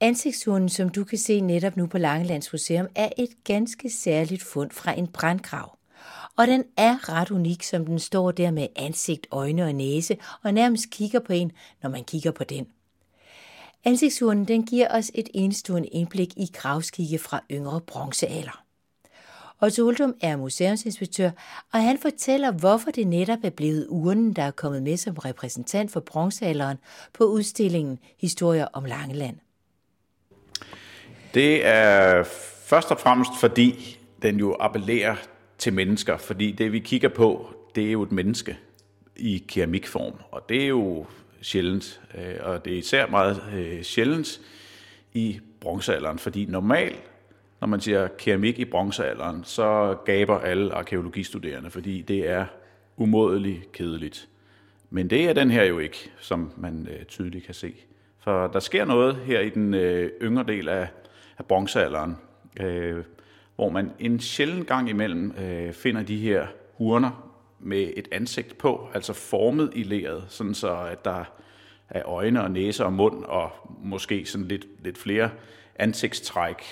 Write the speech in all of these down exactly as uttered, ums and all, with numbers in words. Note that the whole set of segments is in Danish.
Ansigtsurnen, som du kan se netop nu på Langelands Museum, er et ganske særligt fund fra en brandgrav. Og den er ret unik, som den står der med ansigt, øjne og næse, og nærmest kigger på en, når man kigger på den. Ansigtsurnen den giver os et enestående indblik i gravskikke fra yngre bronzealder. Også Uldum er museumsinspektør, og han fortæller, hvorfor det netop er blevet urnen, der er kommet med som repræsentant for bronzealderen på udstillingen Historie om Langeland. Det er først og fremmest, fordi den jo appellerer til mennesker, fordi det vi kigger på, det er jo et menneske i keramikform, og det er jo sjældent, og det er især meget sjældent i bronzealderen, fordi normalt, når man siger keramik i bronzealderen, så gaber alle arkæologistuderende, fordi det er umådeligt kedeligt. Men det er den her jo ikke, som man tydeligt kan se. For der sker noget her i den yngre del af af bronzealderen, øh, hvor man en sjælden gang imellem øh, finder de her urner med et ansigt på, altså formet i leret, sådan så at der er øjne og næse og mund og måske sådan lidt, lidt flere ansigtstræk,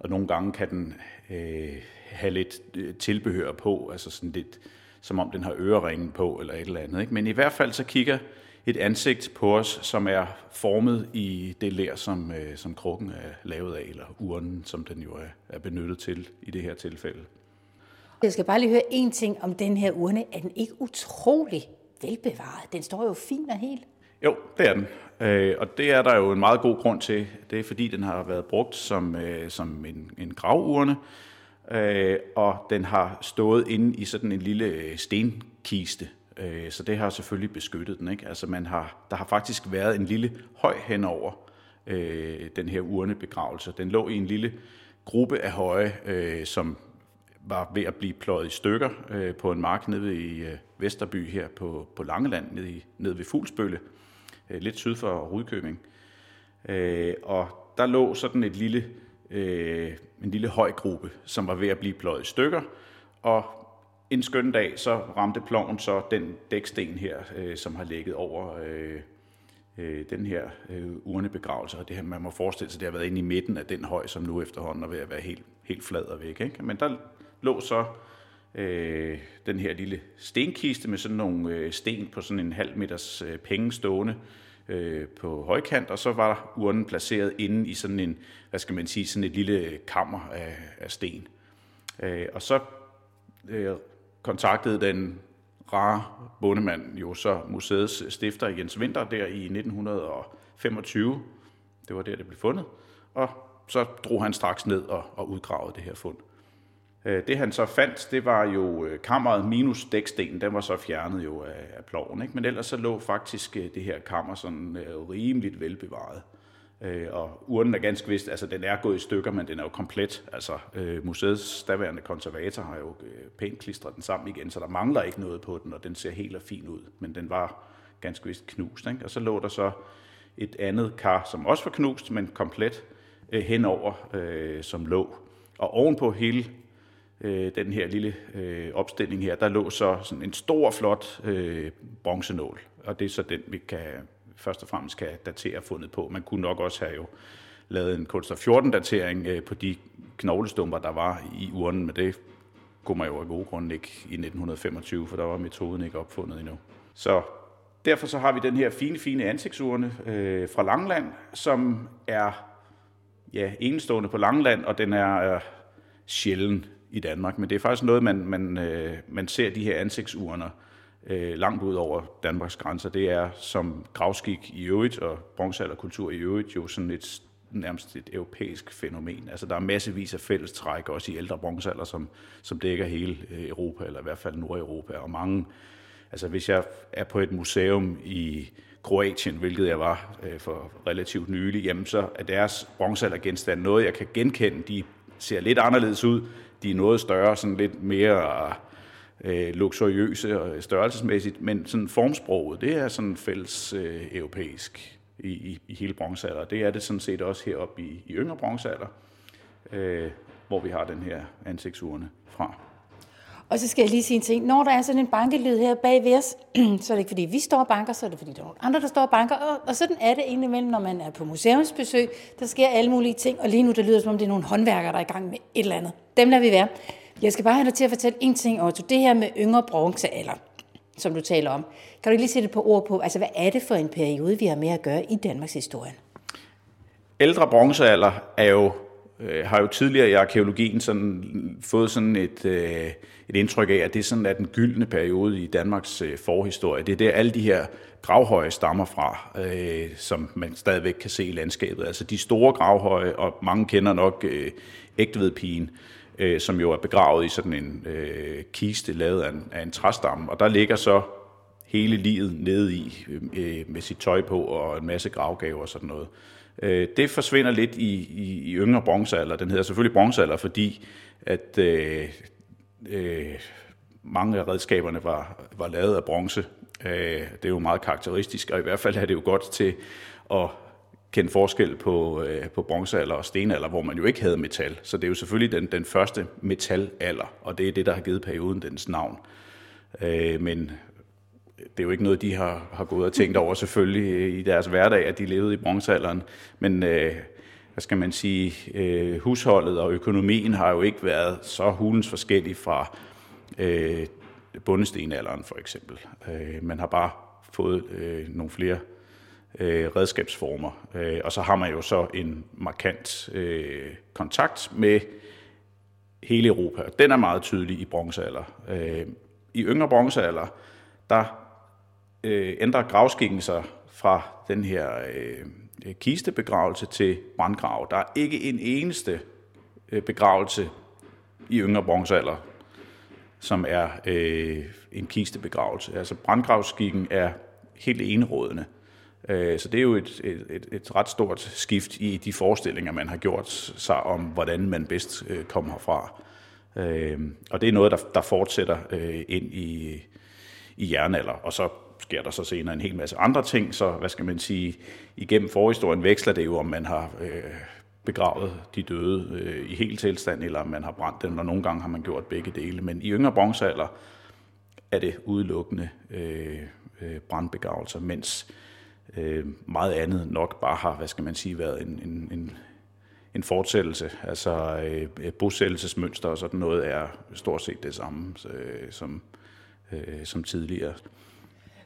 og nogle gange kan den øh, have lidt tilbehør på, altså sådan lidt, som om den har øreringen på eller et eller andet, ikke? Men i hvert fald så kigger et ansigt på os, som er formet i det ler, som, øh, som krukken er lavet af, eller urnen, som den jo er, er benyttet til i det her tilfælde. Jeg skal bare lige høre en ting om den her urne. Er den ikke utrolig velbevaret? Den står jo fin og helt. Jo, det er den. Øh, og det er der jo en meget god grund til. Det er fordi, den har været brugt som, øh, som en, en gravurne, øh, og den har stået inde i sådan en lille stenkiste. Så det har selvfølgelig beskyttet den, ikke? Altså man har, der har faktisk været en lille høj henover øh, den her urnebegravelse. Den lå i en lille gruppe af høje, øh, som var ved at blive pløjet i stykker øh, på en mark nede i øh, Vesterby her på, på Langeland, nede, i, nede ved Fuglsbølle, øh, lidt syd for Rudkøbing. Øh, og der lå sådan et lille, øh, en lille høj gruppe, som var ved at blive pløjet i stykker, og en skøn dag, så ramte ploven så den dæksten her, øh, som har ligget over øh, øh, den her øh, urnebegravelse. Og det her, man må forestille sig, det har været inde i midten af den høj, som nu efterhånden er ved at være helt, helt flad og væk, ikke? Men der lå så øh, den her lille stenkiste med sådan nogle øh, sten på sådan en halv meters øh, penge stående øh, på højkant, og så var urnen placeret inde i sådan en, hvad skal man sige, sådan et lille kammer af, af sten. Øh, og så øh, kontaktede den rare bondemand jo så museets stifter Jens Winther der i nitten femogtyve. Det var der, det blev fundet. Og så drog han straks ned og, og udgravede det her fund. Det han så fandt, det var jo kammeret minus dækstenen. Den var så fjernet jo af, af ploven, ikke? Men ellers så lå faktisk det her kammer sådan rimeligt velbevaret. Og urnen er ganske vist, altså den er gået i stykker, men den er jo komplet. Altså museets daværende konservator har jo pænt klistret den sammen igen, så der mangler ikke noget på den, og den ser helt og fin ud. Men den var ganske vist knust, ikke? Og så lå der så et andet kar, som også var knust, men komplet henover, som lå. Og ovenpå hele den her lille opstilling her, der lå så sådan en stor, flot bronzenål. Og det er så den, vi kan først og fremmest kan datere fundet på. Man kunne nok også have jo lavet en kunstner fjorten datering på de knoglestumper, der var i urnen, men det kunne man jo af gode grunde ikke i nitten femogtyve, for der var metoden ikke opfundet endnu. Så derfor så har vi den her fine, fine ansigtsurne øh, fra Langeland, som er ja, enestående på Langeland, og den er øh, sjælden i Danmark, men det er faktisk noget, man, man, øh, man ser de her ansigtsurner langt ud over Danmarks grænser. Det er som gravskik i øvrigt og bronzealderkultur i øvrigt jo sådan et nærmest et europæisk fænomen. Altså der er massevis af fælles træk også i ældre bronzealder, som, som dækker hele Europa, eller i hvert fald Nordeuropa, og mange. Altså hvis jeg er på et museum i Kroatien, hvilket jeg var for relativt nylig, jamen så er deres bronzealdergenstande noget, jeg kan genkende. De ser lidt anderledes ud. De er noget større, sådan lidt mere Øh, luksuriøse og størrelsesmæssigt, men sådan formsproget, det er sådan fælles øh, europæisk i, i, i hele bronzealder. Det er det sådan set også heroppe i, i yngre bronzealder, øh, hvor vi har den her ansigtsurne fra. Og så skal jeg lige sige en ting. Når der er sådan en bankelyd her bag ved os, så er det ikke fordi vi står og banker, så er det fordi der er nogle andre, der står og banker. Og, og sådan er det egentlig mellem, når man er på museumsbesøg. Der sker alle mulige ting, og lige nu det lyder som om det er nogle håndværkere, der er i gang med et eller andet. Dem lader vi være. Jeg skal bare have dig til at fortælle en ting, Otto. Det her med yngre bronzealder, som du taler om. Kan du lige sætte et par ord på, altså hvad er det for en periode, vi har med at gøre i Danmarks historie? Ældre bronzealder er jo øh, har jo tidligere i arkæologien sådan, fået sådan et, øh, et indtryk af, at det er sådan, at den gyldne periode i Danmarks øh, forhistorie, det er der alle de her gravhøje stammer fra, øh, som man stadigvæk kan se i landskabet. Altså de store gravhøje, og mange kender nok øh, Ægtevedpigen, øh, som jo er begravet i sådan en øh, kiste lavet af en, af en træstamme, og der ligger så hele livet nede i øh, med sit tøj på og en masse gravgaver og sådan noget. Det forsvinder lidt i, i, i yngre bronzealder. Den hedder selvfølgelig bronzealder, fordi at øh, øh, mange af redskaberne var, var lavet af bronze. Øh, det er jo meget karakteristisk, og i hvert fald er det jo godt til at kende forskel på, øh, på bronzealder og stenalder, hvor man jo ikke havde metal. Så det er jo selvfølgelig den, den første metalalder, og det er det, der har givet perioden dens navn. Øh, men... Det er jo ikke noget, de har, har gået og tænkt over selvfølgelig i deres hverdag, at de levede i bronzealderen. Men øh, hvad skal man sige, øh, husholdet og økonomien har jo ikke været så hulens forskellig fra øh, bondestenalderen for eksempel. Øh, man har bare fået øh, nogle flere øh, redskabsformer, øh, og så har man jo så en markant øh, kontakt med hele Europa. Den er meget tydelig i bronzealder. Øh, I yngre bronzealder der øh, ændrer gravskikken sig fra den her øh, kistebegravelse til brandgrav. Der er ikke en eneste øh, begravelse i yngre bronzealder, som er øh, en kistebegravelse. Altså brandgravskikken er helt enerådende. Øh, så det er jo et, et, et ret stort skift i de forestillinger, man har gjort sig om, hvordan man bedst øh, kommer herfra. Øh, og det er noget, der, der fortsætter øh, ind i... i jernalder, og så sker der så senere en hel masse andre ting, så hvad skal man sige, igennem forhistorien veksler det jo, om man har øh, begravet de døde øh, i hel tilstand, eller om man har brændt dem, og nogle gange har man gjort begge dele, men i yngre bronzealder er det udelukkende øh, øh, brandbegravelser, mens øh, meget andet nok bare har, hvad skal man sige, været en, en, en, en fortsættelse, altså øh, bosættelsesmønster og sådan noget er stort set det samme, øh, som Øh, som tidligere.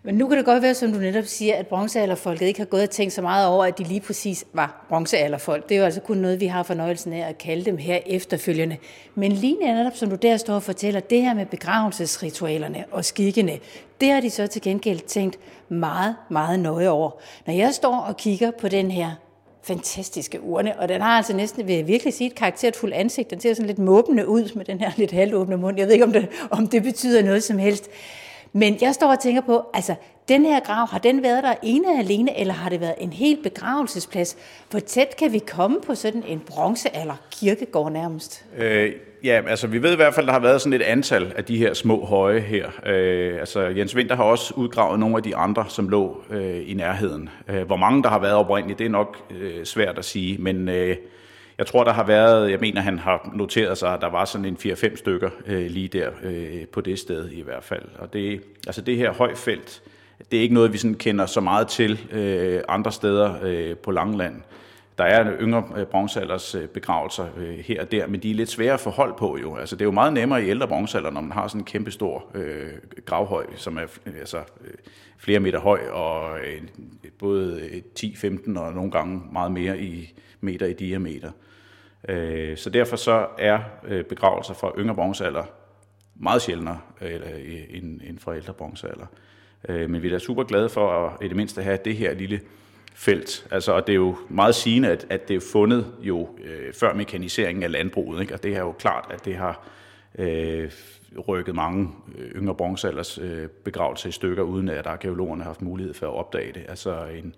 Men nu kan det godt være, som du netop siger, at bronzealderfolket ikke har gået og tænkt så meget over, at de lige præcis var bronzealderfolk. Det er jo altså kun noget, vi har fornøjelsen af at kalde dem her efterfølgende. Men lige netop, som du der står og fortæller, det her med begravelsesritualerne og skikkene, det har de så til gengæld tænkt meget, meget nøje over. Når jeg står og kigger på den her fantastiske urne, og den har altså næsten, vil jeg virkelig sige, et karakterfuldt ansigt. Den ser sådan lidt måbende ud med den her lidt halvåbne mund. Jeg ved ikke, om det, om det betyder noget som helst. Men jeg står og tænker på, altså, den her grav, har den været der ene alene, eller har det været en hel begravelsesplads? Hvor tæt kan vi komme på sådan en bronzealderkirkegård nærmest? Øh, ja, altså, vi ved i hvert fald, der har været sådan et antal af de her små høje her. Øh, altså, Jens Winther har også udgravet nogle af de andre, som lå øh, i nærheden. Øh, hvor mange der har været oprindeligt, det er nok øh, svært at sige, men... Øh, Jeg tror, der har været, jeg mener, han har noteret sig, at der var sådan en fire-fem stykker øh, lige der øh, på det sted i hvert fald. Og det, altså det her højfelt, det er ikke noget, vi sådan kender så meget til øh, andre steder øh, på Langeland. Der er yngre øh, bronzealders øh, begravelser øh, her og der, men de er lidt svære at få hold på jo. Altså det er jo meget nemmere i ældre bronzealder, når man har sådan en kæmpe stor øh, gravhøj, som er øh, altså, øh, flere meter høj og øh, både ti femten og nogle gange meget mere i meter i diameter. Så derfor så er begravelser fra yngre bronzealder meget sjældnere end fra ældre bronzealder. Men vi er da super glade for at i det mindste have det her lille felt. Altså, og det er jo meget sigende, at, at det er fundet jo før mekaniseringen af landbruget, ikke? Og det er jo klart, at det har øh, rykket mange yngre bronzealders øh, begravelser i stykker, uden at arkeologerne har haft mulighed for at opdage det. Altså en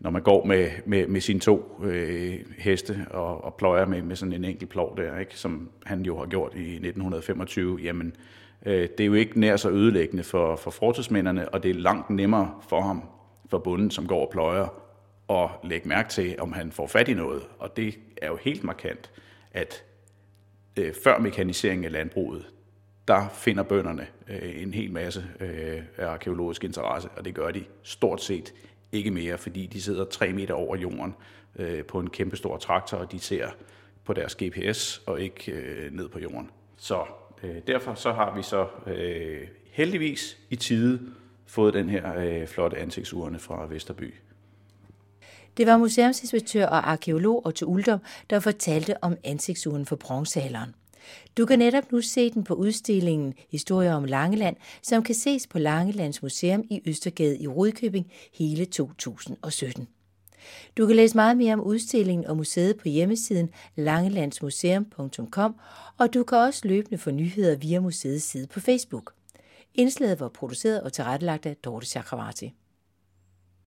når man går med, med, med sine to øh, heste og, og pløjer med, med sådan en enkelt plov der, ikke, som han jo har gjort i nitten femogtyve, jamen øh, det er jo ikke nær så ødelæggende for, for fortidsmændene, og det er langt nemmere for ham, for bonden, som går og pløjer, at lægge mærke til, om han får fat i noget. Og det er jo helt markant, at øh, før mekaniseringen af landbruget, der finder bønderne øh, en hel masse øh, af arkæologisk interesse, og det gør de stort set ikke mere, fordi de sidder tre meter over jorden øh, på en kæmpestor traktor, og de ser på deres G P S og ikke øh, ned på jorden. Så øh, derfor så har vi så øh, heldigvis i tide fået den her øh, flotte ansigtsurne fra Vesterby. Det var museumsinspektør og arkæolog Otto Uldum, der fortalte om ansigtsurnen for bronzealderen. Du kan netop nu se den på udstillingen Historie om Langeland, som kan ses på Langelands Museum i Østergade i Rudkøbing hele to tusind og sytten. Du kan læse meget mere om udstillingen og museet på hjemmesiden langelandsmuseum punktum com, og du kan også løbende få nyheder via museets side på Facebook. Indslaget var produceret og tilrettelagt af Dorte Chakravarti.